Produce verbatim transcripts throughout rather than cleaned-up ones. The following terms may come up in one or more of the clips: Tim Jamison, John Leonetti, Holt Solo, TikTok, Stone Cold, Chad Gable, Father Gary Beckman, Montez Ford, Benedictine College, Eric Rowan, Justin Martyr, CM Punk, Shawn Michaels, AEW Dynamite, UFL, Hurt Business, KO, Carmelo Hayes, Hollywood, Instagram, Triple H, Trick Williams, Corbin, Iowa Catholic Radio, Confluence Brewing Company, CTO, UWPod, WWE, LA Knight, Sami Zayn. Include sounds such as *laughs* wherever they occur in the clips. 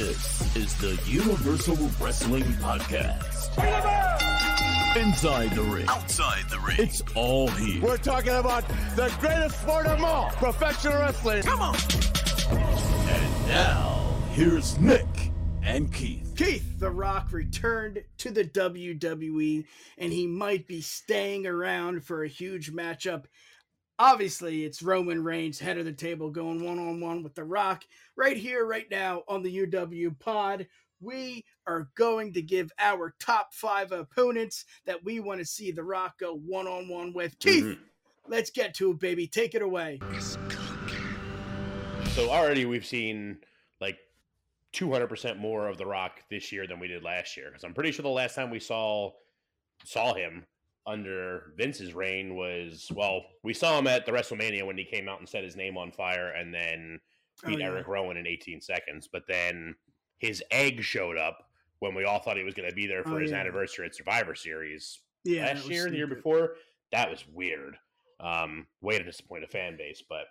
This is the Universal Wrestling Podcast. Inside the ring. Outside the ring. It's all here. We're talking about the greatest sport of all, professional wrestling. Come on. And now, here's Nick and Keith. Keith The Rock returned to the W W E, and he might be staying around for a huge matchup. Obviously, it's Roman Reigns, head of the table, going one-on-one with The Rock. Right here, right now, on the U W Pod, we are going to give our top five opponents that we want to see The Rock go one-on-one with. Keith, mm-hmm. Let's get to it, baby. Take it away. So already we've seen, like, two hundred percent more of The Rock this year than we did last year. Because I'm pretty sure the last time we saw saw him under Vince's reign was, well, we saw him at the WrestleMania when he came out and set his name on fire and then beat oh, yeah. Eric Rowan in eighteen seconds. But then his egg showed up when we all thought he was going to be there for oh, his yeah. anniversary at Survivor Series. Yeah, Last year, stupid. the year before, that was weird. Um, way to disappoint a fan base, but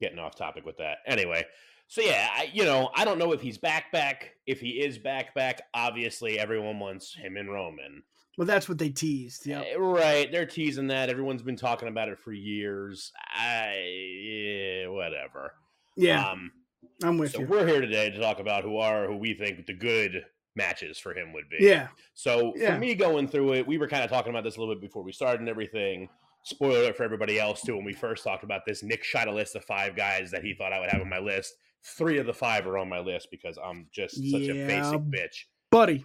getting off topic with that. Anyway, so yeah, I, you know, I don't know if he's back back. If he is back back, obviously everyone wants him and Roman. Well, that's what they teased. Yeah, right. They're teasing that. Everyone's been talking about it for years. I, yeah, whatever. Yeah, um, I'm with so you. So we're here today to talk about who are who we think the good matches for him would be. Yeah. So yeah. for me going through it, we were kind of talking about this a little bit before we started and everything. Spoiler alert for everybody else too. When we first talked about this, Nick shot a list of five guys that he thought I would have on my list. Three of the five are on my list because I'm just such yeah, a basic bitch, buddy.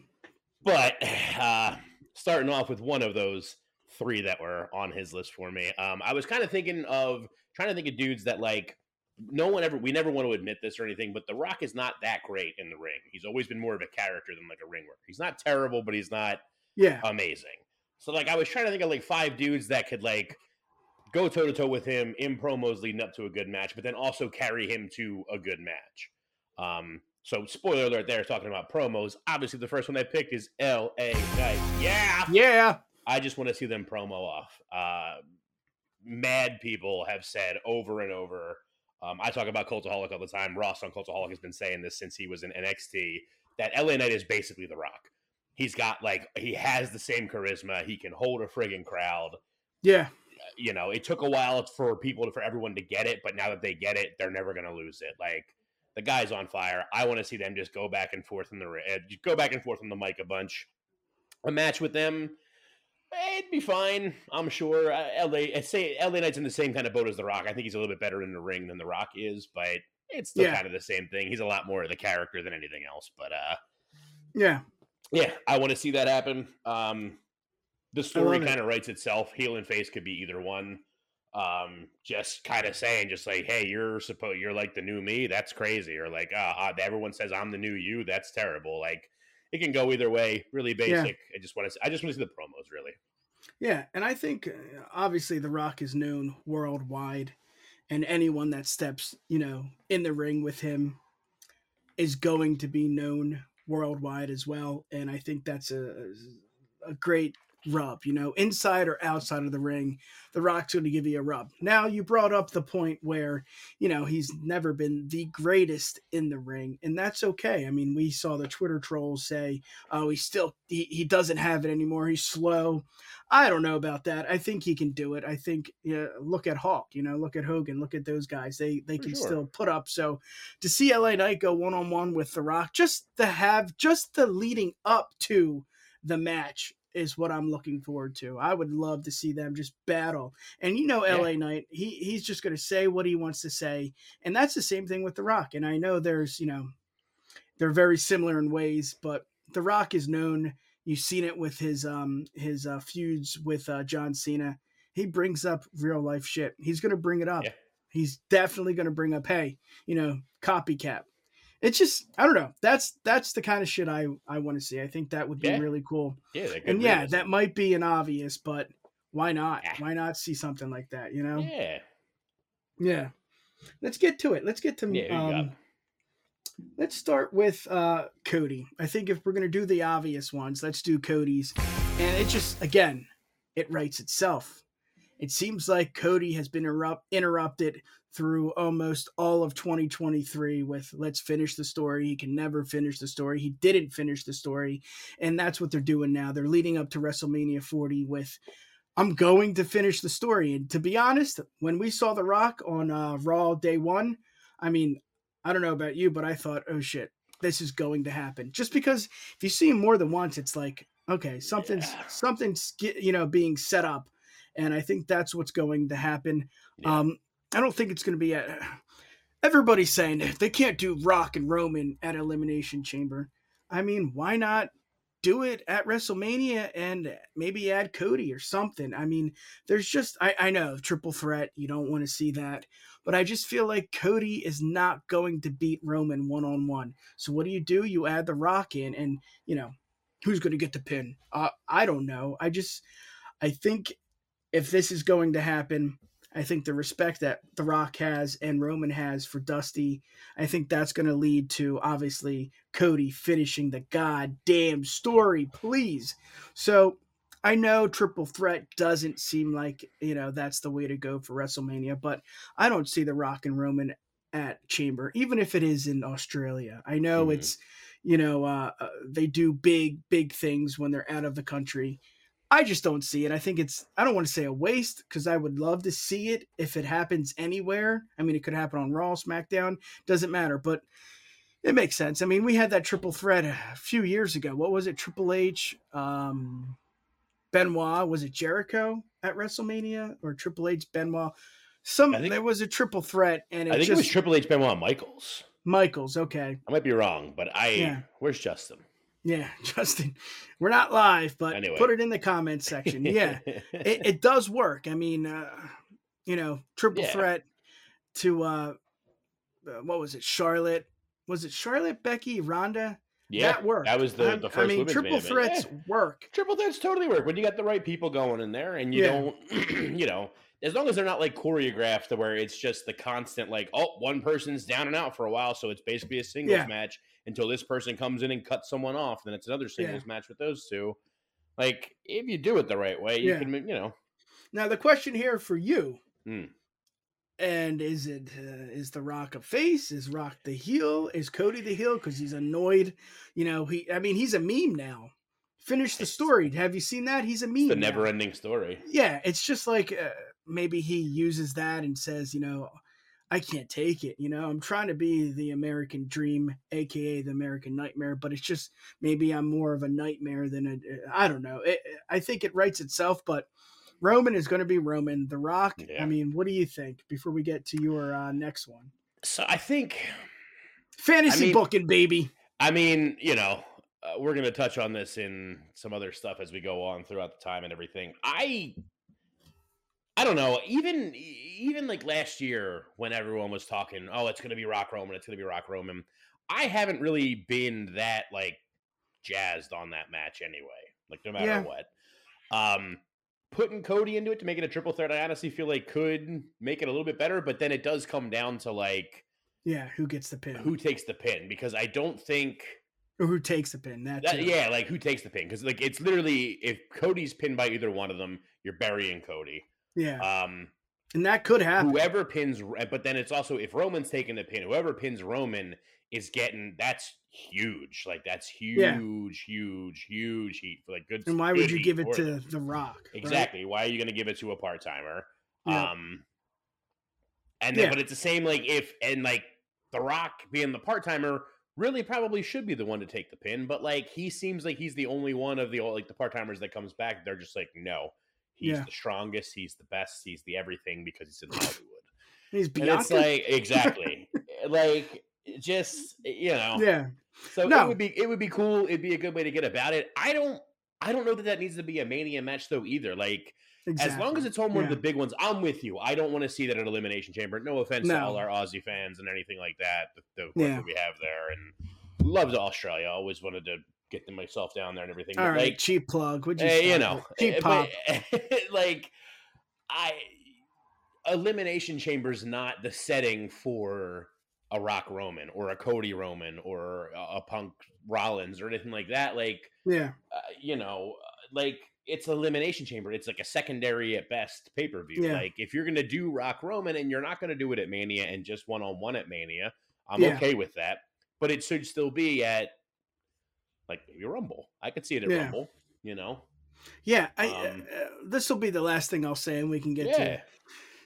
But. uh Starting off with one of those three that were on his list for me. Um, I was kind of thinking of, trying to think of dudes that like, no one ever, we never want to admit this or anything, but The Rock is not that great in the ring. He's always been more of a character than like a ring worker. He's not terrible, but he's not yeah. amazing. So like, I was trying to think of like five dudes that could like go toe to toe with him in promos leading up to a good match, but then also carry him to a good match. Um, So, spoiler alert there, talking about promos. Obviously, the first one I picked is L A Knight. Yeah! Yeah! I just want to see them promo off. Uh, mad people have said over and over. Um, I talk about Cultaholic all the time. Ross on Cultaholic has been saying this since he was in N X T, that L A Knight is basically The Rock. He's got, like, he has the same charisma. He can hold a friggin' crowd. Yeah. You know, it took a while for people, for everyone to get it, but now that they get it, they're never going to lose it. Like, the guy's on fire. I want to see them just go back and forth in the uh, go back and forth on the mic a bunch. A match with them, it'd be fine, I'm sure. Uh, L A, say L A Knight's in the same kind of boat as The Rock. I think he's a little bit better in the ring than The Rock is, but it's still yeah. kind of the same thing. He's a lot more of the character than anything else. But uh, yeah, yeah, I want to see that happen. Um, the story kind of writes itself. Heel and face could be either one. Um, just kind of saying, just like, hey, you're supposed, you're like the new me. That's crazy. Or like, ah, oh, everyone says I'm the new you. That's terrible. Like, it can go either way. Really basic. Yeah. I just want to, I just want to see the promos, really. Yeah, and I think obviously The Rock is known worldwide, and anyone that steps, you know, in the ring with him is going to be known worldwide as well. And I think that's a a great rub, you know, inside or outside of the ring, The Rock's going to give you a rub. Now, you brought up the point where, you know, he's never been the greatest in the ring, and that's okay. I mean, we saw the Twitter trolls say, oh, he's still, he, he doesn't have it anymore. He's slow. I don't know about that. I think he can do it. I think, you know, look at Hawk, you know, look at Hogan, look at those guys. They, they can For sure. still put up. So to see L A Knight go one-on-one with The Rock, just to have, just the leading up to the match is what I'm looking forward to. I would love to see them just battle. And you know, L A yeah. Knight, he he's just going to say what he wants to say. And that's the same thing with The Rock. And I know there's, you know, they're very similar in ways, but The Rock is known. You've seen it with his, um, his uh, feuds with uh, John Cena. He brings up real life shit. He's going to bring it up. Yeah. He's definitely going to bring up, hey, you know, copycat. It's just, I don't know. That's that's the kind of shit I, I want to see. I think that would be yeah. really cool. Yeah, and yeah, reason. that might be an obvious, but why not? Yeah. Why not see something like that, you know? Yeah. Yeah. Let's get to it. Let's get to yeah, um, let's start with uh, Cody. I think if we're going to do the obvious ones, let's do Cody's. And it just, again, it writes itself. It seems like Cody has been erupt, interrupted through almost all of twenty twenty-three with let's finish the story. He can never finish the story. He didn't finish the story. And that's what they're doing now. They're leading up to WrestleMania forty with I'm going to finish the story. And to be honest, when we saw The Rock on uh, Raw day one, I mean, I don't know about you, but I thought, oh, shit, this is going to happen. Just because if you see him more than once, it's like, okay, something's, yeah. something's you know, being set up. And I think that's what's going to happen. Yeah. Um, I don't think it's going to be at – everybody's saying they can't do Rock and Roman at Elimination Chamber. I mean, why not do it at WrestleMania and maybe add Cody or something? I mean, there's just – I know, triple threat, you don't want to see that. But I just feel like Cody is not going to beat Roman one-on-one. So what do you do? You add The Rock in and, you know, who's going to get the pin? Uh, I don't know. I just – I think – if this is going to happen, I think the respect that The Rock has and Roman has for Dusty, I think that's going to lead to, obviously, Cody finishing the goddamn story, please. So I know triple threat doesn't seem like, you know, that's the way to go for WrestleMania, but I don't see The Rock and Roman at Chamber, even if it is in Australia. I know mm-hmm. it's, you know, uh, they do big, big things when they're out of the country. I just don't see it. I think it's, I don't want to say a waste because I would love to see it if it happens anywhere. I mean, it could happen on Raw, SmackDown, doesn't matter, but it makes sense. I mean, we had that triple threat a few years ago. What was it? Triple H, um, Benoit, was it Jericho at WrestleMania or Triple H, Benoit? Some, think, there was a triple threat and it I think just, it was Triple H, Benoit, Michaels. Michaels, okay. I might be wrong, but I, yeah. Where's Justin? Yeah, Justin, we're not live, but anyway. Put it in the comments section. Yeah, it, it does work. I mean, uh, you know, triple yeah. threat to, uh, uh, what was it, Charlotte? Was it Charlotte, Becky, Ronda? Yeah, that worked. That was the, the first I mean, women's triple threats yeah. work. Triple threats totally work when you got the right people going in there and you yeah. don't, you know, as long as they're not like choreographed to where it's just the constant like, oh, one person's down and out for a while. So it's basically a singles yeah. match. Until this person comes in and cuts someone off, then it's another singles yeah. match with those two. Like, if you do it the right way, you yeah. can, you know. Now, the question here for you, mm. and is it, uh, is The Rock a face? Is Rock the heel? Is Cody the heel? Because he's annoyed. You know, he. I mean, he's a meme now. Finish the story. Have you seen that? He's a meme. It's the never-ending story. Yeah, it's just like uh, maybe he uses that and says, you know, I can't take it. You know, I'm trying to be the American dream, A K A the American nightmare, but it's just, maybe I'm more of a nightmare than a, I don't know. It, I think it writes itself, but Roman is going to be Roman. The Rock. Yeah. I mean, what do you think before we get to your uh, next one? So I think fantasy I mean, booking, baby. I mean, you know, uh, we're going to touch on this in some other stuff as we go on throughout the time and everything. I, I don't know, even even like last year when everyone was talking, oh, it's going to be Rock Roman, it's going to be Rock Roman. I haven't really been that, like, jazzed on that match anyway, like, no matter yeah. what. Um, putting Cody into it to make it a triple threat, I honestly feel like could make it a little bit better, but then it does come down to, like... Yeah, who gets the pin. Who takes the pin, because I don't think... Or who takes the pin. That that, yeah, like, who takes the pin, because, like, it's literally, if Cody's pinned by either one of them, you're burying Cody. Yeah, um, and that could happen. Whoever pins, but then it's also if Roman's taking the pin, whoever pins Roman is getting. That's huge. Like that's huge, yeah. huge, huge heat. Like good. And why would you give it to them. The Rock? Exactly. Right? Why are you going to give it to a part timer? Yeah. Um, and then, yeah. but it's the same. Like if and like The Rock being the part timer really probably should be the one to take the pin, but like he seems like he's the only one of the like the part timers that comes back. They're just like no. He's yeah. the strongest. He's the best. He's the everything because he's in Hollywood. He's Beyonce. And it's like exactly, like just you know. Yeah. So no. it would be it would be cool. It'd be a good way to get about it. I don't I don't know that that needs to be a Mania match though either. Like exactly. as long as it's on one yeah. of the big ones, I'm with you. I don't want to see that at Elimination Chamber. No offense no. to all our Aussie fans and anything like that. The, the yeah. that we have there and loved Australia. I always wanted to. Getting myself down there and everything. All but right, like, cheap plug. Would you, uh, you know, cheap pop. But, like, I Elimination Chamber's not the setting for a Rock Roman or a Cody Roman or a, a Punk Rollins or anything like that. Like, yeah, uh, you know, like it's Elimination Chamber. It's like a secondary at best pay-per-view. Yeah. Like if you're going to do Rock Roman and you're not going to do it at Mania and just one-on-one at Mania, I'm yeah. okay with that. But it should still be at like maybe Rumble. I could see it at yeah. Rumble, you know? Yeah. I, um, uh, this will be the last thing I'll say and we can get yeah.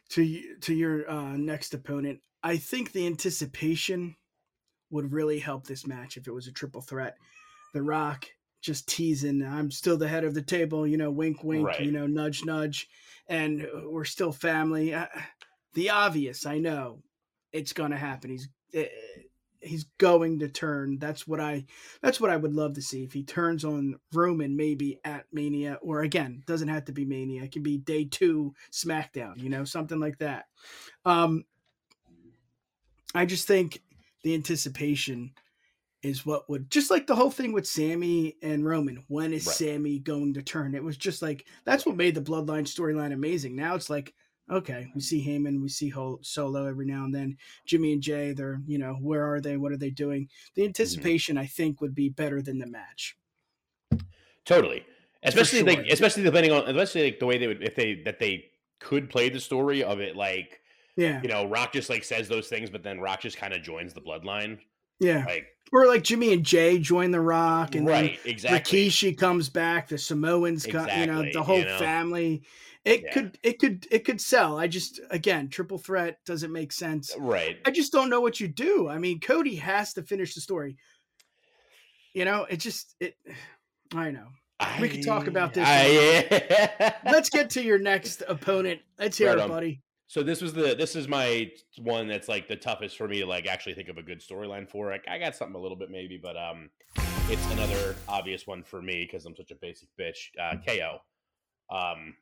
to, to, to your uh, next opponent. I think the anticipation would really help this match if it was a triple threat. The Rock just teasing, I'm still the head of the table, you know, wink, wink, right. you know, nudge, nudge, and we're still family. Uh, the obvious, I know, it's going to happen. He's uh, he's going to turn. That's what I that's what I would love to see. If he turns on Roman, maybe at Mania, or again, doesn't have to be Mania. It can be day two SmackDown, you know, something like that. Um, I just think the anticipation is what would, just like the whole thing with Sammy and Roman. When is right. Sammy going to turn? It was just like, that's what made the Bloodline storyline amazing. Now it's like, okay, we see Heyman, we see Holt, Solo every now and then. Jimmy and Jay, they're, you know, where are they? What are they doing? The anticipation, mm-hmm. I think, would be better than the match. Totally. Especially, sure. like, especially depending on, especially like the way they would, if they, that they could play the story of it, like, yeah, you know, Rock just like says those things, but then Rock just kind of joins the Bloodline. Yeah. Like, or like Jimmy and Jay join the Rock, and right, then exactly. Rikishi comes back, the Samoans, exactly, come, you know, the whole you know? family. It yeah. could, it could, it could sell. I just, again, triple threat doesn't make sense. Right. I just don't know what you do. I mean, Cody has to finish the story. You know, it just, it, I know. I, we could talk about this. I, yeah. Let's get to your next opponent. Let's hear right it, buddy. So this was the this is my one that's like the toughest for me to like actually think of a good storyline for. Like I got something a little bit maybe, but um, it's another obvious one for me because I'm such a basic bitch. Uh, K O, um,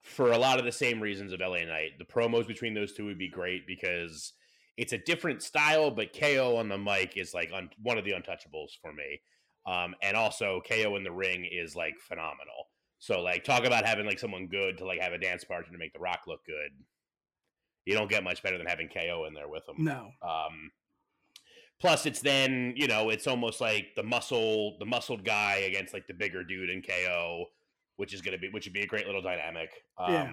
for a lot of the same reasons of L A Knight. The promos between those two would be great because it's a different style, but K O on the mic is like un- one of the untouchables for me. Um, and also K O in the ring is like phenomenal. So like talk about having like someone good to like have a dance partner to make The Rock look good. You don't get much better than having K O in there with them. No. Um, plus, it's then, you know, it's almost like the muscle, the muscled guy against like the bigger dude in K O, which is going to be, which would be a great little dynamic. Um, yeah.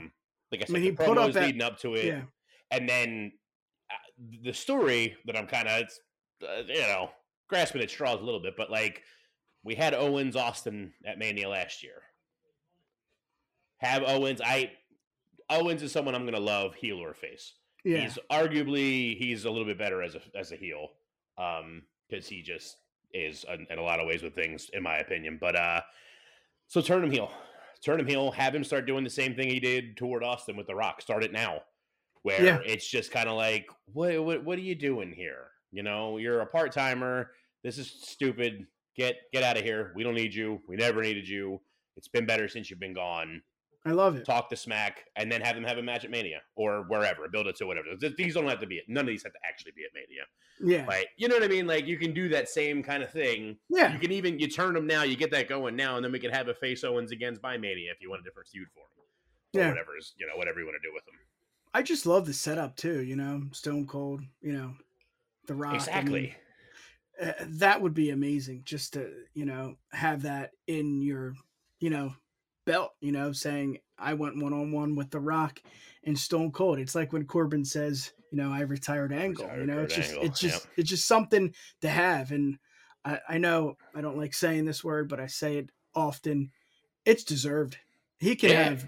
Like I said, I mean, the promo is leading up to it. Yeah. And then uh, the story that I'm kind of, uh, you know, grasping at straws a little bit, but like we had Owens Austin at Mania last year. Have Owens, I... Owens is someone I'm going to love, heel or face. Yeah. He's arguably, he's a little bit better as a as a heel because um, he just is in, in a lot of ways with things, in my opinion. But uh, so turn him heel. Turn him heel. Have him start doing the same thing he did toward Austin with The Rock. Start it now, where yeah. it's just kind of like, what, what what are you doing here? You know, you're a part-timer. This is stupid. Get, get out of here. We don't need you. We never needed you. It's been better since you've been gone. I love it. Talk the smack, and then have them have a match at Mania or wherever. Build it to whatever. These don't have to be it. None of these have to actually be at Mania. Yeah. Like, you know what I mean? Like, you can do that same kind of thing. Yeah. You can even, you turn them now, you get that going now, and then we can have a face Owens against by Mania if you want a different feud for them. Or yeah. whatever is, you know, whatever you want to do with them. I just love the setup, too. You know, Stone Cold, you know, The Rock. Exactly. I mean, uh, that would be amazing just to, you know, have that in your, you know, belt, you know, saying I went one-on-one with The Rock and Stone Cold. It's like when Corbin says, you know, I retired Angle, retired, you know, it's just, Angle. it's just, yep. it's just something to have. And I, I know I don't like saying this word, but I say it often. It's deserved. He can yeah. have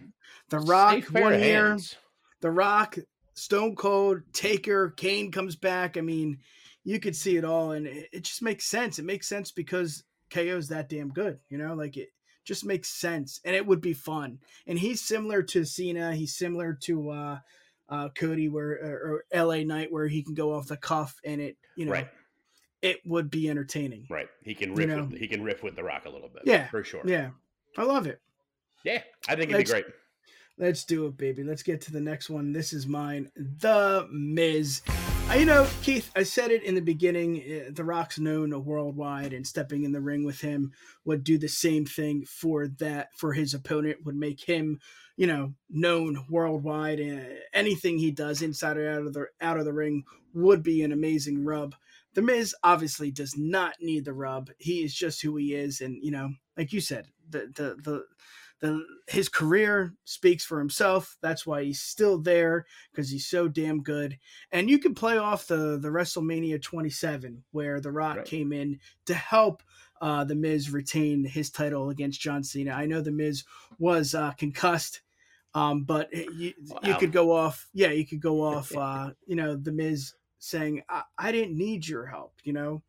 The Rock one year, The Rock, Stone Cold, Taker, Kane comes back. I mean, you could see it all. And it, it just makes sense. It makes sense because K O is that damn good, you know, like it, just makes sense, and it would be fun. And he's similar to Cena. He's similar to uh, uh, Cody, where or L A Knight, where he can go off the cuff, and it, you know, right. it would be entertaining. Right. He can riff. You know? with, he can riff with The Rock a little bit. Yeah, for sure. Yeah, I love it. Yeah, I think it'd let's, be great. Let's do it, baby. Let's get to the next one. This is mine, The Miz. I, you know, Keith, I said it in the beginning, The Rock's known worldwide, and stepping in the ring with him would do the same thing for that, for his opponent, would make him, you know, known worldwide. And anything he does inside or out of the, out of the ring would be an amazing rub. The Miz obviously does not need the rub. He is just who he is. And, you know, like you said, the, the, the, The, his career speaks for himself. That's why he's still there, because he's so damn good. And you can play off the, the WrestleMania twenty-seven, where The Rock right. came in to help uh, The Miz retain his title against John Cena. I know The Miz was uh, concussed, um, but you, wow. you could go off. Yeah, you could go off, uh, you know, The Miz saying, I, I didn't need your help, you know.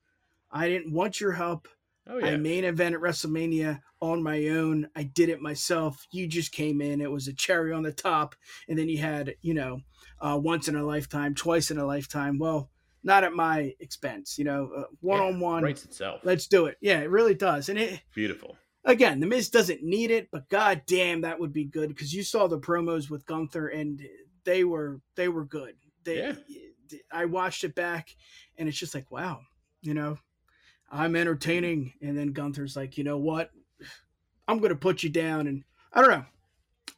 I didn't want your help. Oh, yeah. I main event at WrestleMania on my own. I did it myself. You just came in. It was a cherry on the top. And then you had, you know, uh, once in a lifetime, twice in a lifetime. Well, not at my expense, you know, uh, one-on-one. Yeah, writes itself. Let's do it. Yeah, it really does. And it beautiful. Again, The Miz doesn't need it, but God damn, that would be good. Cause you saw the promos with Gunther and they were, they were good. They, yeah. I watched it back and it's just like, wow, you know, I'm entertaining. And then Gunther's like, you know what? I'm going to put you down. And I don't know.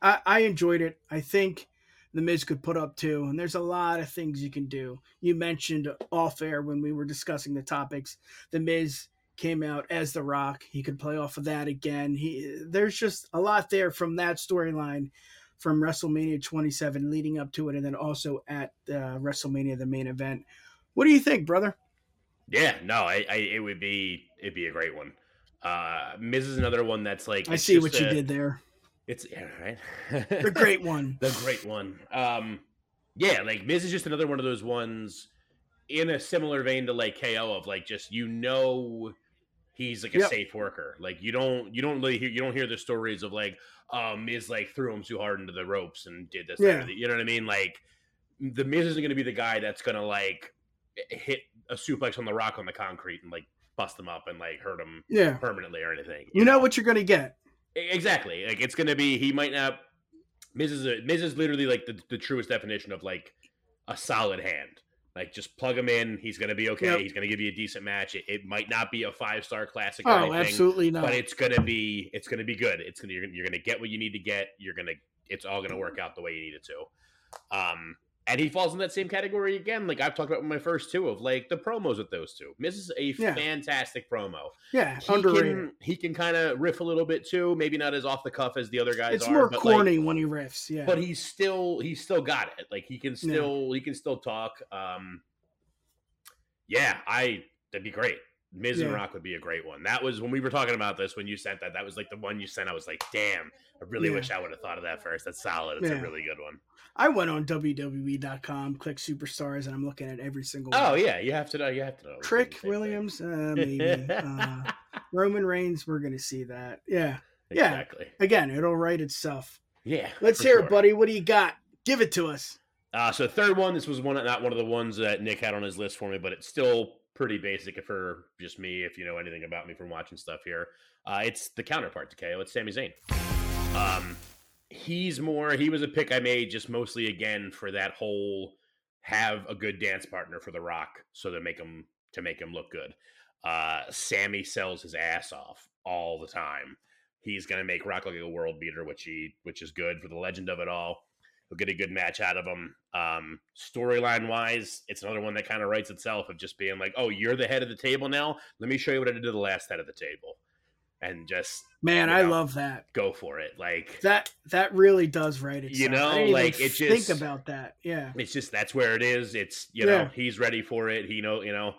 I, I enjoyed it. I think The Miz could put up too. And there's a lot of things you can do. You mentioned off air when we were discussing the topics, The Miz came out as The Rock. He could play off of that again. He, there's just a lot there from that storyline from WrestleMania twenty-seven leading up to it. And then also at uh, WrestleMania, the main event. What do you think, brother? Yeah, no, I, I, it would be, it'd be a great one. Uh, Miz is another one that's like, I see what a, you did there. It's yeah, right. The great one, the great one. Um, yeah, like Miz is just another one of those ones in a similar vein to like K O of like, just, you know, he's like a yep. safe worker. Like you don't, you don't really hear, you don't hear the stories of like, um, Miz like threw him too hard into the ropes and did this. Yeah. You know what I mean? Like the Miz isn't going to be the guy that's going to like hit a suplex on the Rock on the concrete and like bust them up and like hurt them yeah. permanently or anything. You, you know? know what you're going to get. Exactly. Like it's going to be, he might not, Miz is, a, Miz is literally like the, the truest definition of like a solid hand. Like just plug him in. He's going to be okay. Yep. He's going to give you a decent match. It, it might not be a five-star classic. Or oh, anything, absolutely not. But it's going to be, it's going to be good. It's going to, you're, you're going to get what you need to get. You're going to, it's all going to work out the way you need it to. Um, And he falls in that same category again, like I've talked about with my first two of like the promos with those two. Miz is a yeah. fantastic promo. Yeah, he underrated. Can, he can kind of riff a little bit too, maybe not as off the cuff as the other guys it's are. It's more but corny like, when he riffs, yeah. But he's still he's still got it. Like he can still yeah. he can still talk. Um, yeah, I that'd be great. Miz yeah. and Rock would be a great one. That was when we were talking about this when you sent that. That was like the one you sent. I was like, damn, I really yeah. wish I would have thought of that first. That's solid. It's yeah. a really good one. I went on W W E dot com, click superstars, and I'm looking at every single one. Oh, yeah. You have to know. You have to know. Trick Williams, uh, maybe. uh, Roman Reigns, we're going to see that. Yeah. Exactly. Yeah. Again, it'll write itself. Yeah. Let's hear sure. it, buddy. What do you got? Give it to us. Uh, so third one, this was one not one of the ones that Nick had on his list for me, but it's still pretty basic for just me, if you know anything about me from watching stuff here. Uh, it's the counterpart to K O. It's Sami Zayn. Um, he's more, he was a pick I made just mostly again for that whole have a good dance partner for The Rock so to make him, to make him look good. Uh, Sami sells his ass off all the time. He's going to make Rock look like a world beater, which he, which is good for the legend of it all. He'll get a good match out of him. Um, storyline wise, it's another one that kind of writes itself of just being like, oh, you're the head of the table now. Let me show you what I did to the last head of the table. And just, man, you know, I love that. Go for it. Like that, that really does write itself. You know, I like it just, think about that. Yeah. It's just, that's where it is. It's, you yeah. know, he's ready for it. He know, you know,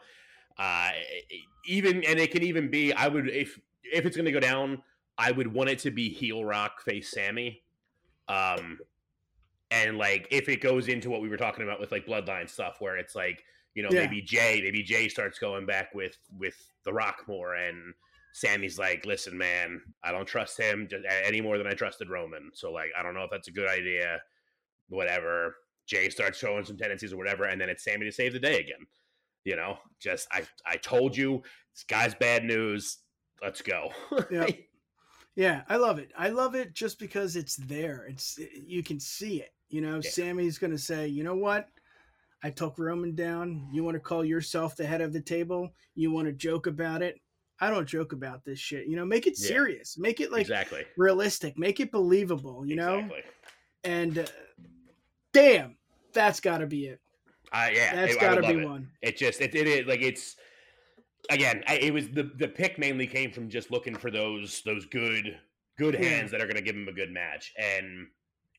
uh, even, and it can even be, I would, if, if it's going to go down, I would want it to be heel Rock face Sami. Um, And, like, if it goes into what we were talking about with, like, Bloodline stuff, where it's, like, you know, yeah. maybe Jay, maybe Jay starts going back with, with The Rock more, and Sami's like, listen, man, I don't trust him any more than I trusted Roman. So, like, I don't know if that's a good idea, whatever. Jay starts showing some tendencies or whatever, and then it's Sami to save the day again. You know, just, I I told you, this guy's bad news. Let's go. Yeah. Yeah, I love it. I love it just because it's there. It's you can see it. You know, yeah. Sami's going to say, you know what? I took Roman down. You want to call yourself the head of the table? You want to joke about it? I don't joke about this shit. You know, make it yeah. serious. Make it like exactly. realistic. Make it believable, you exactly. know? And uh, damn, that's got to be it. Uh, yeah, that's got to be it. One. It just, it did it, it, like it's, again, I, it was the, the pick mainly came from just looking for those, those good good hands that are going to give him a good match. And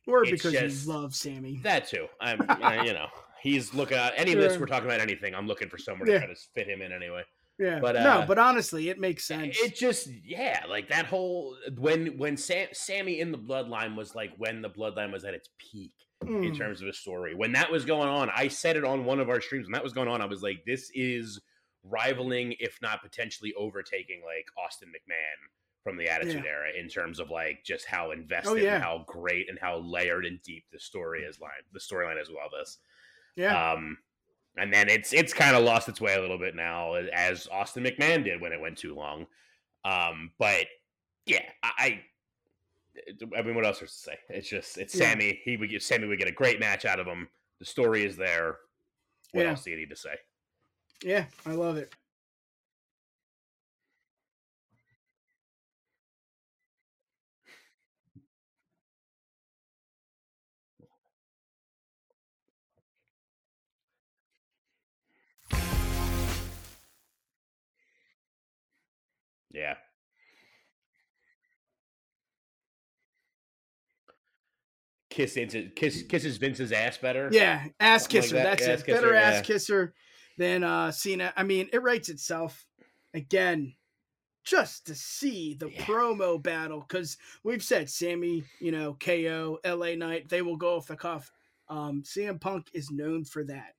or because just, you love Sammy. That too. I'm, I, you know, he's look at any of this. We're talking about anything. I'm looking for somewhere yeah. to try to fit him in anyway. Yeah. But, uh, no, but honestly, it makes sense. It just, yeah, like that whole, when, when Sam, Sammy in the Bloodline was like when the Bloodline was at its peak mm. in terms of a story. When that was going on, I said it on one of our streams. When that was going on, I was like, this is rivaling, if not potentially overtaking, like Austin McMahon from the Attitude yeah. Era in terms of like just how invested oh, yeah. and how great and how layered and deep the story is. Line, the storyline is with all this. Yeah. Um, And then it's it's kind of lost its way a little bit now, as Austin McMahon did when it went too long. Um, but yeah, I, I mean, what else is to say? It's just it's yeah. Sammy. He would get Sammy would get a great match out of him. The story is there. What yeah. else do you need to say? Yeah, I love it. Yeah. Kiss into kiss kisses Vince's ass better. Yeah, ass Something kisser. Like that. That's ass it. Kisser, better yeah. ass kisser than uh, Cena. I mean, it writes itself. Again, just to see the yeah. promo battle, because we've said Sammy, you know, K O, L A Knight, they will go off the cuff. Um, C M Punk is known for that.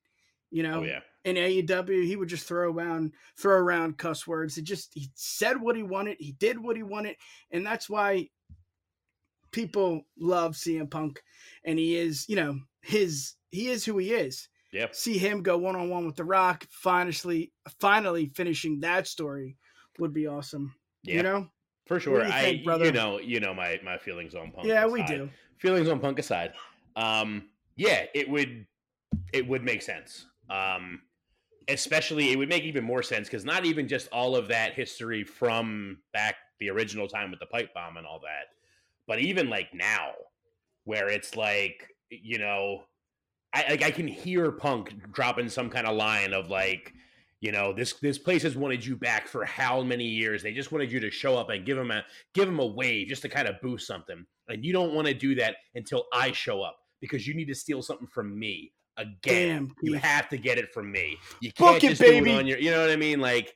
You know, oh, yeah. in A E W, he would just throw around, throw around cuss words. It just, he said what he wanted. He did what he wanted. And that's why people love C M Punk. And he is, you know, his, he is who he is. Yep. See him go one-on-one with The Rock. Finally, finally finishing that story would be awesome. Yeah. You know, for sure. You I, think, brother? you know, you know, my, my feelings on Punk. Yeah, aside. we do. Feelings on Punk aside. Um, yeah, it would, it would make sense. Um, especially it would make even more sense because not even just all of that history from back the original time with the pipe bomb and all that, but even like now where it's like, you know, I, like I can hear Punk dropping some kind of line of like, you know, this, this place has wanted you back for how many years? They just wanted you to show up and give them a, give them a wave just to kind of boost something. And you don't want to do that until I show up because you need to steal something from me. Again, Damn, you have to get it from me. You can't Book just it, baby. do it on your, you know what I mean? Like,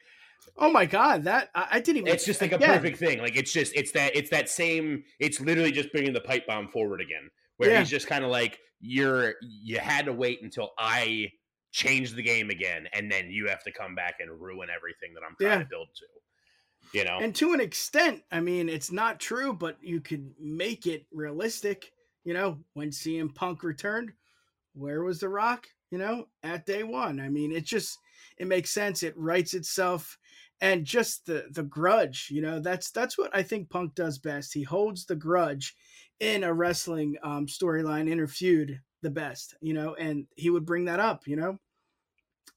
oh my God, that I, I didn't even, it's just like again. a perfect thing. Like, it's just, it's that, it's that same, it's literally just bringing the pipe bomb forward again, where yeah. he's just kind of like, you're, you had to wait until I change the game again. And then you have to come back and ruin everything that I'm trying yeah. to build to, you know? And to an extent, I mean, it's not true, but you could make it realistic. You know, when C M Punk returned, where was The Rock, you know, at day one? I mean, it just, it makes sense. It writes itself. And just the, the grudge, you know, that's, that's what I think Punk does best. He holds the grudge in a wrestling um, storyline, interviewed the best, you know, and he would bring that up, you know,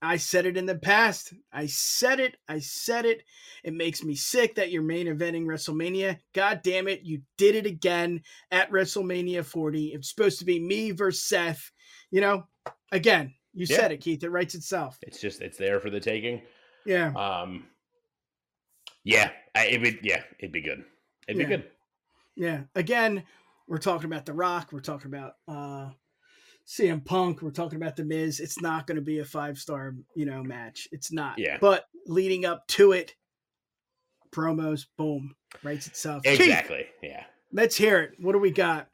I said it in the past. I said it. I said it. It makes me sick that you're main eventing WrestleMania. God damn it. You did it again at WrestleMania forty. It's supposed to be me versus Seth. You know, again, you yeah. said it, Keith. It writes itself. It's just, it's there for the taking. Yeah. Um. Yeah. I, it would. Yeah. It'd be good. It'd yeah. be good. Yeah. Again, we're talking about The Rock. We're talking about uh, C M Punk. We're talking about The Miz. It's not going to be a five star, you know, match. It's not. Yeah. But leading up to it, promos, boom, writes itself. Exactly. Keith, yeah. Let's hear it. What do we got?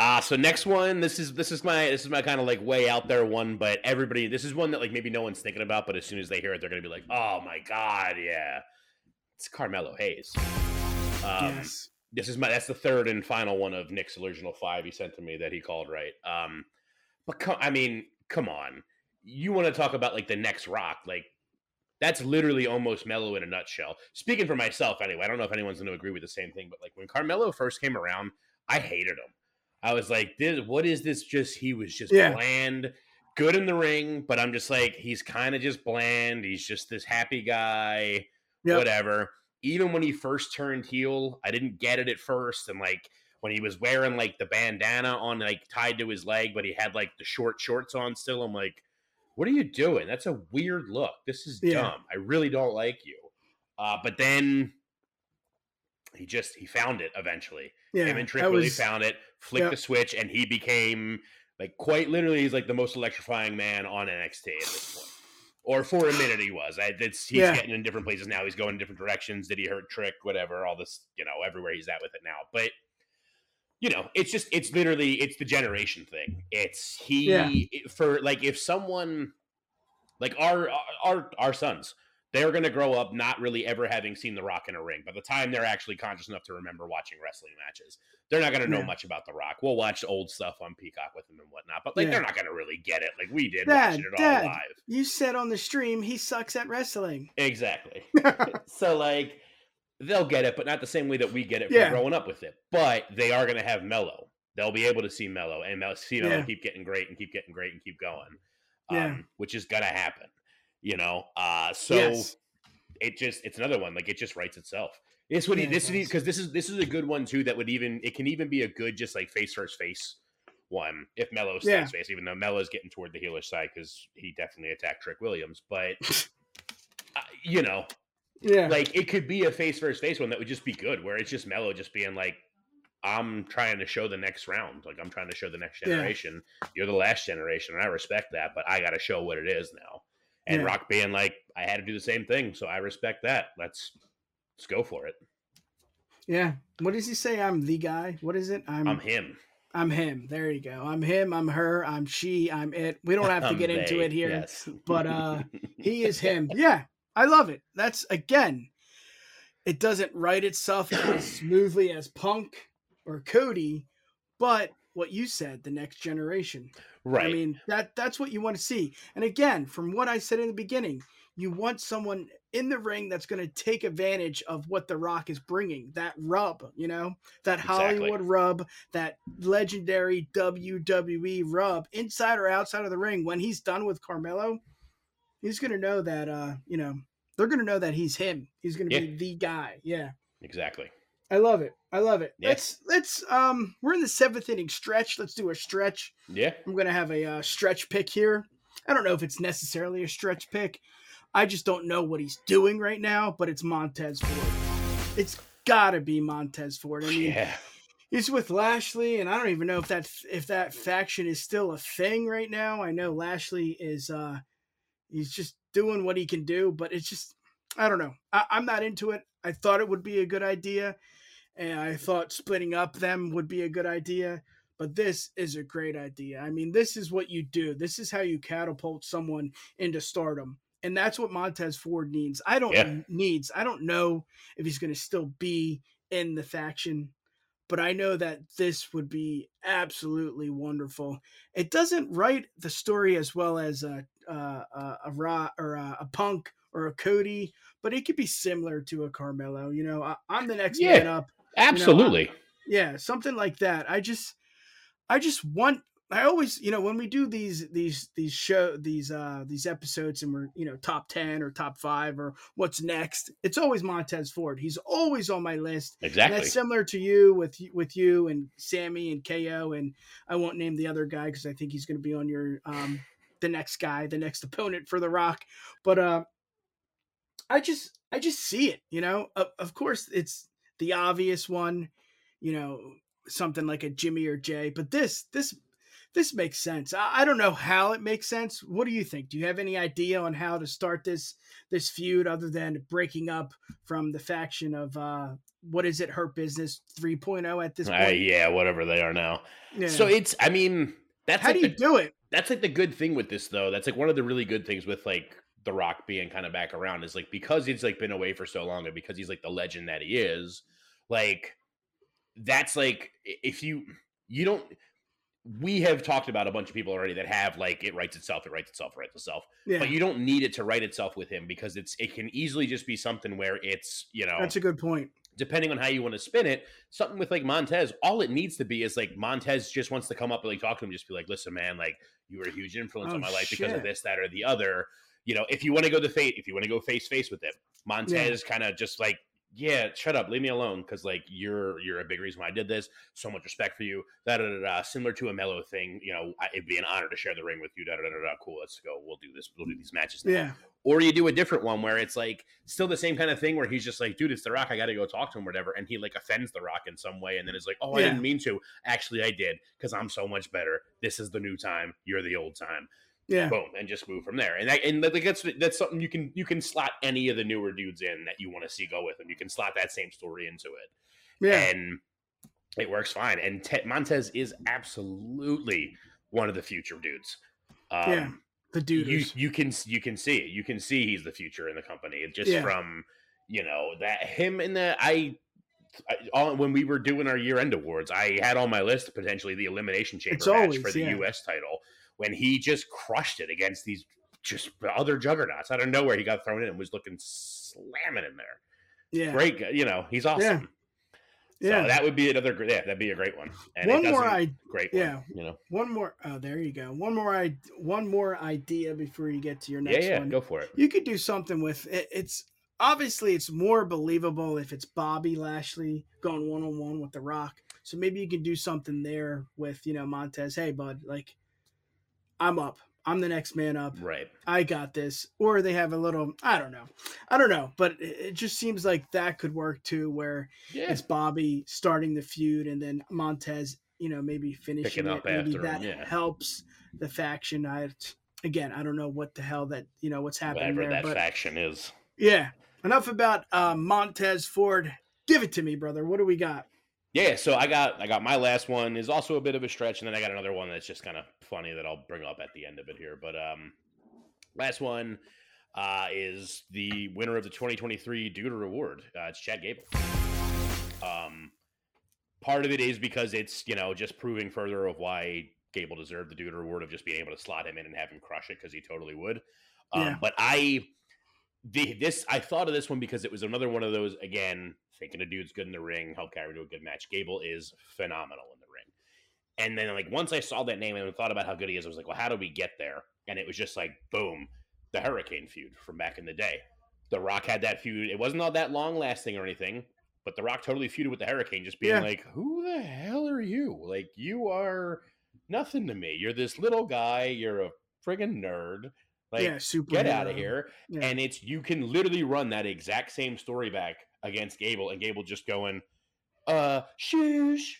Ah, uh, so next one, this is this is my this is my kind of like way out there one, but everybody, this is one that like maybe no one's thinking about, but as soon as they hear it, they're gonna be like, oh my God, yeah, it's Carmelo Hayes. Um, yes, this is my that's the third and final one of Nick's Illusional Five he sent to me that he called right. Um, but com- I mean, come on, you want to talk about like the next Rock, like that's literally almost Melo in a nutshell. Speaking for myself, anyway, I don't know if anyone's gonna agree with the same thing, but like when Carmelo first came around, I hated him. I was like, this, what is this? Just, he was just yeah. bland, good in the ring, but I'm just like, he's kind of just bland. He's just this happy guy, yep. whatever. Even when he first turned heel, I didn't get it at first. And like when he was wearing like the bandana on, like tied to his leg, but he had like the short shorts on still. I'm like, what are you doing? That's a weird look. This is yeah. dumb. I really don't like you. Uh, but then he just he found it eventually. Yeah, him and Trick really was, found it, flicked yeah. the switch, and he became like quite literally he's like the most electrifying man on N X T at this point. Or for a minute he was. I, it's, he's yeah. getting in different places now. He's going in different directions. Did he hurt Trick? Whatever. All this, you know, everywhere he's at with it now. But you know, it's just it's literally it's the generation thing. It's he yeah. it, for like if someone like our our our sons. They're going to grow up not really ever having seen The Rock in a ring. By the time they're actually conscious enough to remember watching wrestling matches, they're not going to know yeah. much about The Rock. We'll watch old stuff on Peacock with them and whatnot, but like yeah. they're not going to really get it like we did Dad, watching it Dad, all live. You said on the stream he sucks at wrestling. Exactly. So like they'll get it, but not the same way that we get it yeah. from growing up with it. But they are going to have Melo. They'll be able to see Melo and see Melo yeah. keep getting great and keep getting great and keep going, um, yeah. which is going to happen. You know, uh, so yes. it just—it's another one. Like it just writes itself. This would yeah, this is because this is this is a good one too. That would even it can even be a good just like face versus face one if Melo stays yeah. face, even though Melo's getting toward the heelish side because he definitely attacked Trick Williams. But uh, you know, yeah, like it could be a face versus face one that would just be good, where it's just Melo just being like, "I'm trying to show the next round. Like I'm trying to show the next generation. Yeah. You're the last generation, and I respect that, but I got to show what it is now." And yeah. Rock being like, I had to do the same thing, so I respect that. Let's let's go for it. Yeah. What does he say? I'm the guy. What is it? I'm I'm him. I'm him. There you go. I'm him. I'm her. I'm she. I'm it. We don't have to get they, into it here. Yes. But uh, he is him. Yeah. I love it. That's, again, it doesn't write itself as smoothly as Punk or Cody, but what you said, the next generation. Right. I mean, that that's what you want to see. And again, from what I said in the beginning, you want someone in the ring that's going to take advantage of what The Rock is bringing, that rub, you know, that exactly. Hollywood rub, that legendary W W E rub, inside or outside of the ring. When he's done with Carmelo, he's going to know that, uh, you know, they're going to know that he's him. He's going to yeah. be the guy. Yeah, exactly. I love it. I love it. Yeah. Let's let's um we're in the seventh inning stretch. Let's do a stretch. Yeah. I'm gonna have a uh, stretch pick here. I don't know if it's necessarily a stretch pick. I just don't know what he's doing right now, but it's Montez Ford. It's gotta be Montez Ford. I mean, yeah. he's with Lashley, and I don't even know if that if that faction is still a thing right now. I know Lashley is uh he's just doing what he can do, but it's just I don't know. I, I'm not into it. I thought it would be a good idea. And I thought splitting up them would be a good idea, but this is a great idea. I mean, this is what you do. This is how you catapult someone into stardom. And that's what Montez Ford needs. I don't yeah. needs. I don't know if he's going to still be in the faction, but I know that this would be absolutely wonderful. It doesn't write the story as well as a, a, a, a Ra or a, a Punk or a Cody, but it could be similar to a Carmelo. You know, I, I'm the next yeah. man up. Absolutely. You know, yeah. Something like that. I just, I just want, I always, you know, when we do these, these, these show, these, uh, these episodes and we're, you know, top ten or top five or what's next, it's always Montez Ford. He's always on my list. Exactly. And that's similar to you with, with you and Sammy and K O. And I won't name the other guy, cause I think he's going to be on your, um, the next guy, the next opponent for The Rock. But, uh, I just, I just see it, you know, of, of course it's, the obvious one, you know, something like a Jimmy or Jay, but this, this, this makes sense. I, I don't know how it makes sense. What do you think? Do you have any idea on how to start this, this feud other than breaking up from the faction of, uh, what is it? Hurt Business three point oh at this point? Uh, yeah, whatever they are now. Yeah. So it's, I mean, that's how like do you the, do it? That's like the good thing with this though. That's like one of the really good things with like The Rock being kind of back around is like because he's like been away for so long and because he's like the legend that he is, like that's like if you you don't we have talked about a bunch of people already that have like it writes itself it writes itself it writes itself yeah. But you don't need it to write itself with him because it's it can easily just be something where it's you know that's a good point depending on how you want to spin it, something with like Montez, all it needs to be is like Montez just wants to come up and like talk to him, just be like, listen man, like you were a huge influence oh, on my life shit. because of this, that, or the other. You know, if you want to go to fate, if you want to go face face with it, Montez yeah. is kind of just like, yeah, shut up, leave me alone, because like you're you're a big reason why I did this. So much respect for you. Da da da. da. Similar to a Melo thing, you know, it'd be an honor to share the ring with you. Da da da da. Cool, let's go. We'll do this. We'll do these matches now. Yeah. Or you do a different one where it's like still the same kind of thing where he's just like, dude, it's The Rock. I got to go talk to him or whatever. And he like offends The Rock in some way. And then is like, oh, I yeah. didn't mean to. Actually, I did because I'm so much better. This is the new time. You're the old time. Yeah. Boom. And just move from there. And that, and like that's that's something you can you can slot any of the newer dudes in that you want to see go with them. You can slot that same story into it. Yeah. And it works fine. And Te- Montez is absolutely one of the future dudes. Um, yeah. The dude you, you can you can see it. You can see he's the future in the company. It's just yeah. from, you know, that him and the I, I all when we were doing our year end awards, I had on my list potentially the Elimination Chamber it's match always, for the yeah. U S title. When he just crushed it against these just other juggernauts. I don't know where he got thrown in and was looking slamming in there. Yeah. Great. You know, he's awesome. Yeah. yeah. So that would be another great, yeah, that'd be a great one. And one it more I, great yeah, one, you know. One more, oh, there you go. One more, I, one more idea before you get to your next yeah, yeah, one. Go for it. You could do something with it. It's obviously it's more believable if it's Bobby Lashley going one-on-one with The Rock. So maybe you could do something there with, you know, Montez. Hey, bud, like, I'm up. I'm the next man up. Right. I got this. Or they have a little, I don't know. I don't know. But it just seems like that could work too, where yeah. it's Bobby starting the feud and then Montez, you know, maybe finishing it. Maybe that him, yeah. helps the faction. I, again, I don't know what the hell that, you know, what's happening Whatever there, that but, faction is. Yeah. Enough about uh, Montez Ford. Give it to me, brother. What do we got? Yeah, so I got I got my last one is also a bit of a stretch, and then I got another one that's just kind of funny that I'll bring up at the end of it here. But um, last one uh, is the winner of the twenty twenty-three Deuter Award. Uh, it's Chad Gable. Um, part of it is because it's, you know, just proving further of why Gable deserved the Deuter Award of just being able to slot him in and have him crush it because he totally would. Um, yeah. But I the this I thought of this one because it was another one of those again. Thinking a dude's good in the ring, help carry to a good match. Gable is phenomenal in the ring. And then, like, once I saw that name and thought about how good he is, I was like, well, how do we get there? And it was just like, boom, the Hurricane feud from back in the day. The Rock had that feud. It wasn't all that long-lasting or anything, but The Rock totally feuded with the Hurricane, just being yeah. like, who the hell are you? Like, you are nothing to me. You're this little guy. You're a friggin' nerd. Like, yeah, super get hero. Out of here. Yeah. And it's you can literally run that exact same story back against Gable, and Gable just going, uh, shoosh,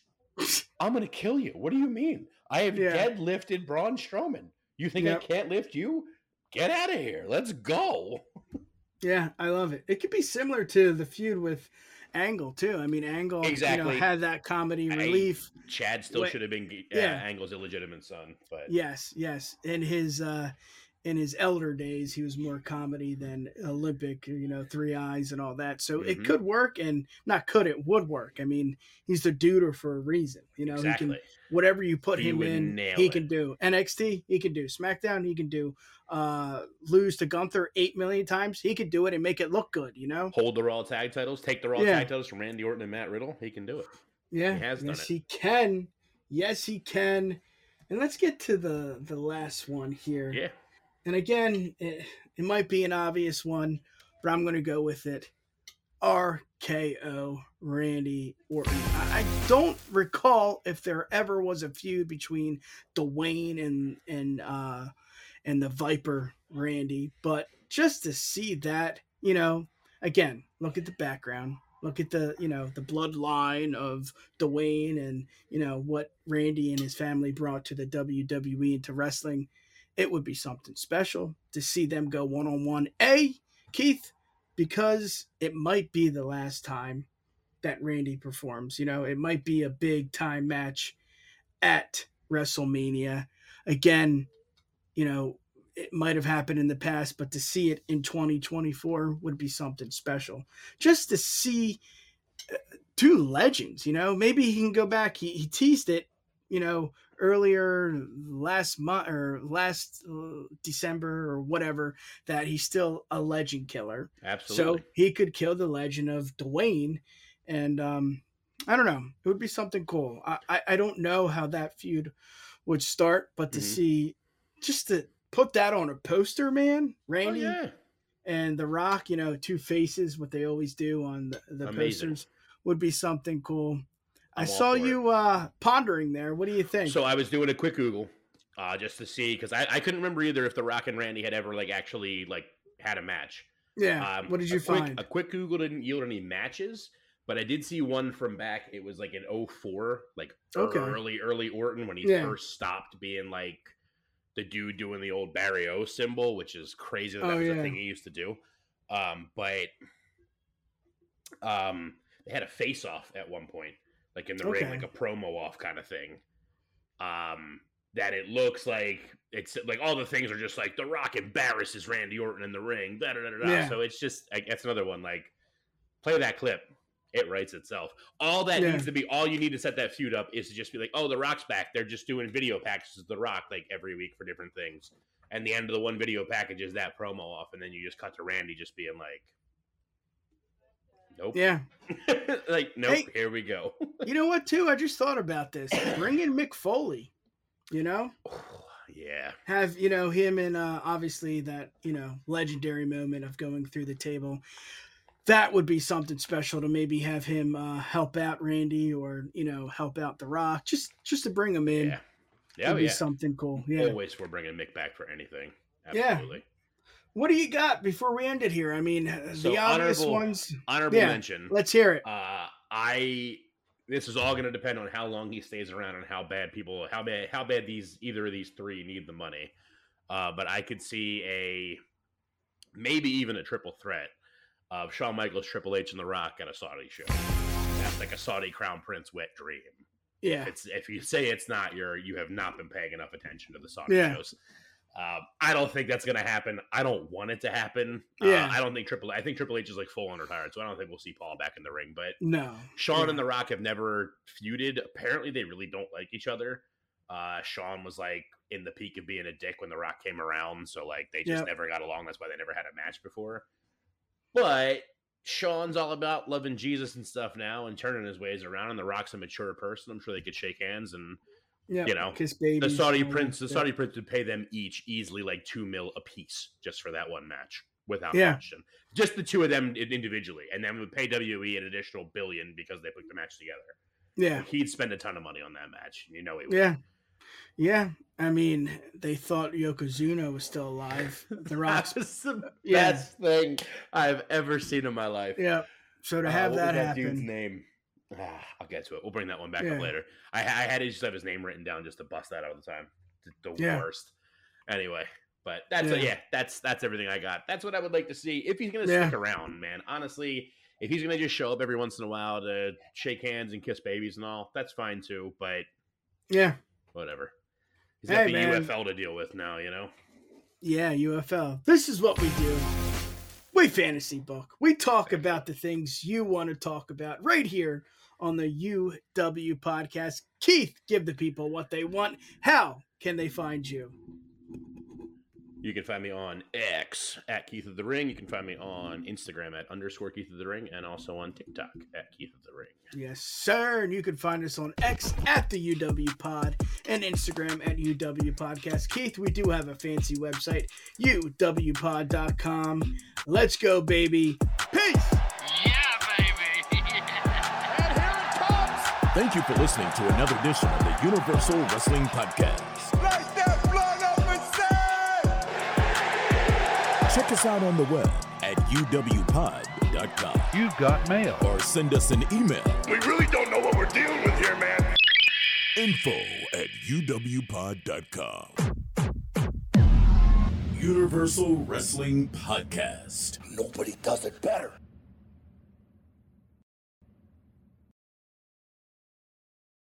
I'm going to kill you. What do you mean? I have yeah. deadlifted Braun Strowman. You think yep. I can't lift you? Get out of here. Let's go. Yeah, I love it. It could be similar to the feud with Angle, too. I mean, Angle exactly. you know, had that comedy relief. I, Chad still should have been uh, yeah. Angle's illegitimate son. But Yes, yes. In his... uh In his elder days, he was more comedy than Olympic, you know, three eyes and all that. So mm-hmm. it could work, and not could, it would work. I mean, he's the duder for a reason. You know, exactly. he can, whatever you put he him in, he it. Can do. N X T, he can do. SmackDown, he can do. Uh, lose to Gunther eight million times, he could do it and make it look good, you know? Hold the Raw tag titles, take the Raw yeah. tag titles from Randy Orton and Matt Riddle. He can do it. Yeah. He has yes, done it. He can. Yes, he can. And let's get to the, the last one here. Yeah. And again, it, it might be an obvious one, but I'm going to go with it. R K O Randy Orton. I, I don't recall if there ever was a feud between Dwayne and and uh, and the Viper Randy, but just to see that, you know, again, look at the background, look at the, you know, the bloodline of Dwayne and, you know, what Randy and his family brought to the W W E and to wrestling. It would be something special to see them go one-on-one. A, Keith, because it might be the last time that Randy performs. You know, it might be a big-time match at WrestleMania. Again, you know, it might have happened in the past, but to see it in twenty twenty-four would be something special. Just to see two legends, you know. Maybe he can go back. He, he teased it, you know, earlier last month or last December or whatever, that he's still a legend killer. Absolutely. So he could kill the legend of Dwayne. And um, I don't know. It would be something cool. I, I, I don't know how that feud would start, but to mm-hmm. see, just to put that on a poster, man, Randy oh, yeah. and The Rock, you know, two faces, what they always do on the, the posters would be something cool. I'm I saw you uh, pondering there. What do you think? So I was doing a quick Google uh, just to see, because I, I couldn't remember either if The Rock and Randy had ever like actually like had a match. Yeah. Um, what did you a find? Quick, a quick Google didn't yield any matches, but I did see one from back. It was like in oh four, like okay. early, early Orton when he yeah. first stopped being like the dude doing the old Barry O symbol, which is crazy. That, oh, that was yeah. a thing he used to do. Um, but um, they had a face off at one point, like in the okay. ring, like a promo off kind of thing. Um, that it looks like it's like all the things are just like The Rock embarrasses Randy Orton in the ring. Da, da, da, da. Yeah. So it's just, like, that's another one. Like, play that clip. It writes itself. All that yeah. needs to be, all you need to set that feud up is to just be like, oh, The Rock's back. They're just doing video packages of The Rock like every week for different things. And the end of the one video package is that promo off. And then you just cut to Randy just being like, nope. Yeah. Like, nope, hey, here we go. You know what, too? I just thought about this. Bring in Mick Foley. You know, oh, yeah, have, you know, him and uh, obviously that, you know, legendary moment of going through the table. That would be something special to maybe have him uh, help out Randy or, you know, help out The Rock. Just just to bring him in. Yeah, yeah, would be yeah. something cool. Yeah, always we're bringing Mick back for anything. Absolutely. Yeah. What do you got before we end it here? I mean, so the obvious honorable, ones. Honorable yeah, mention. Let's hear it. Uh, I. This is all going to depend on how long he stays around and how bad people, how bad, how bad these either of these three need the money. Uh, but I could see a maybe even a triple threat of Shawn Michaels, Triple H, and The Rock at a Saudi show. That's like a Saudi Crown Prince wet dream. Yeah. If, it's, if you say it's not, you're you have not been paying enough attention to the Saudi yeah. shows. Uh, I don't think that's going to happen. I don't want it to happen. Yeah. Uh, I don't think Triple H, I think Triple H is like full on retired, so I don't think we'll see Paul back in the ring. But no, Shawn yeah. and The Rock have never feuded. Apparently, they really don't like each other. Uh, Shawn was like in the peak of being a dick when The Rock came around, so like they just yep. never got along. That's why they never had a match before. But Shawn's all about loving Jesus and stuff now and turning his ways around, and The Rock's a mature person. I'm sure they could shake hands and. Yeah, you know, kiss baby, the Saudi prince, the Saudi prince would pay them each easily like two mil a piece just for that one match without yeah. question. Just the two of them individually, and then would pay W W E an additional billion because they put the match together. Yeah, he'd spend a ton of money on that match. You know, he would. Yeah, yeah. I mean, they thought Yokozuna was still alive. The Rock's the yeah. best thing I've ever seen in my life. Yeah. So to have uh, what that, was that happen, dude's name. Ah, I'll get to it. We'll bring that one back yeah. up later. I, I had to just have his name written down just to bust that out all the time. The, the yeah. worst. Anyway, but that's yeah. A, yeah, that's that's everything I got. That's what I would like to see if he's gonna yeah. stick around, man. Honestly, if he's gonna just show up every once in a while to shake hands and kiss babies and all, that's fine too. But yeah, whatever. He's got hey, the man. U F L to deal with now, you know. Yeah, U F L. This is what we do. We fantasy book. We talk about the things you want to talk about right here on the U W podcast. Keith, give the people what they want. How can they find you? You can find me on X at Keith of the Ring. You can find me on Instagram at underscore Keith of the Ring, and also on TikTok at Keith of the Ring. Yes, sir. And you can find us on X at the U W Pod and Instagram at U W Podcast. Keith, we do have a fancy website, U W pod dot com. Let's go, baby. Peace. Yeah, baby. *laughs* And here it comes. Thank you for listening to another edition of the Universal Wrestling Podcast. Right there, blood up and save! Check us out on the web at U W pod dot com. You got mail. Or send us an email. We really don't know what we're dealing with here, man. Info at U W pod dot com. Universal Wrestling Podcast. Nobody does it better.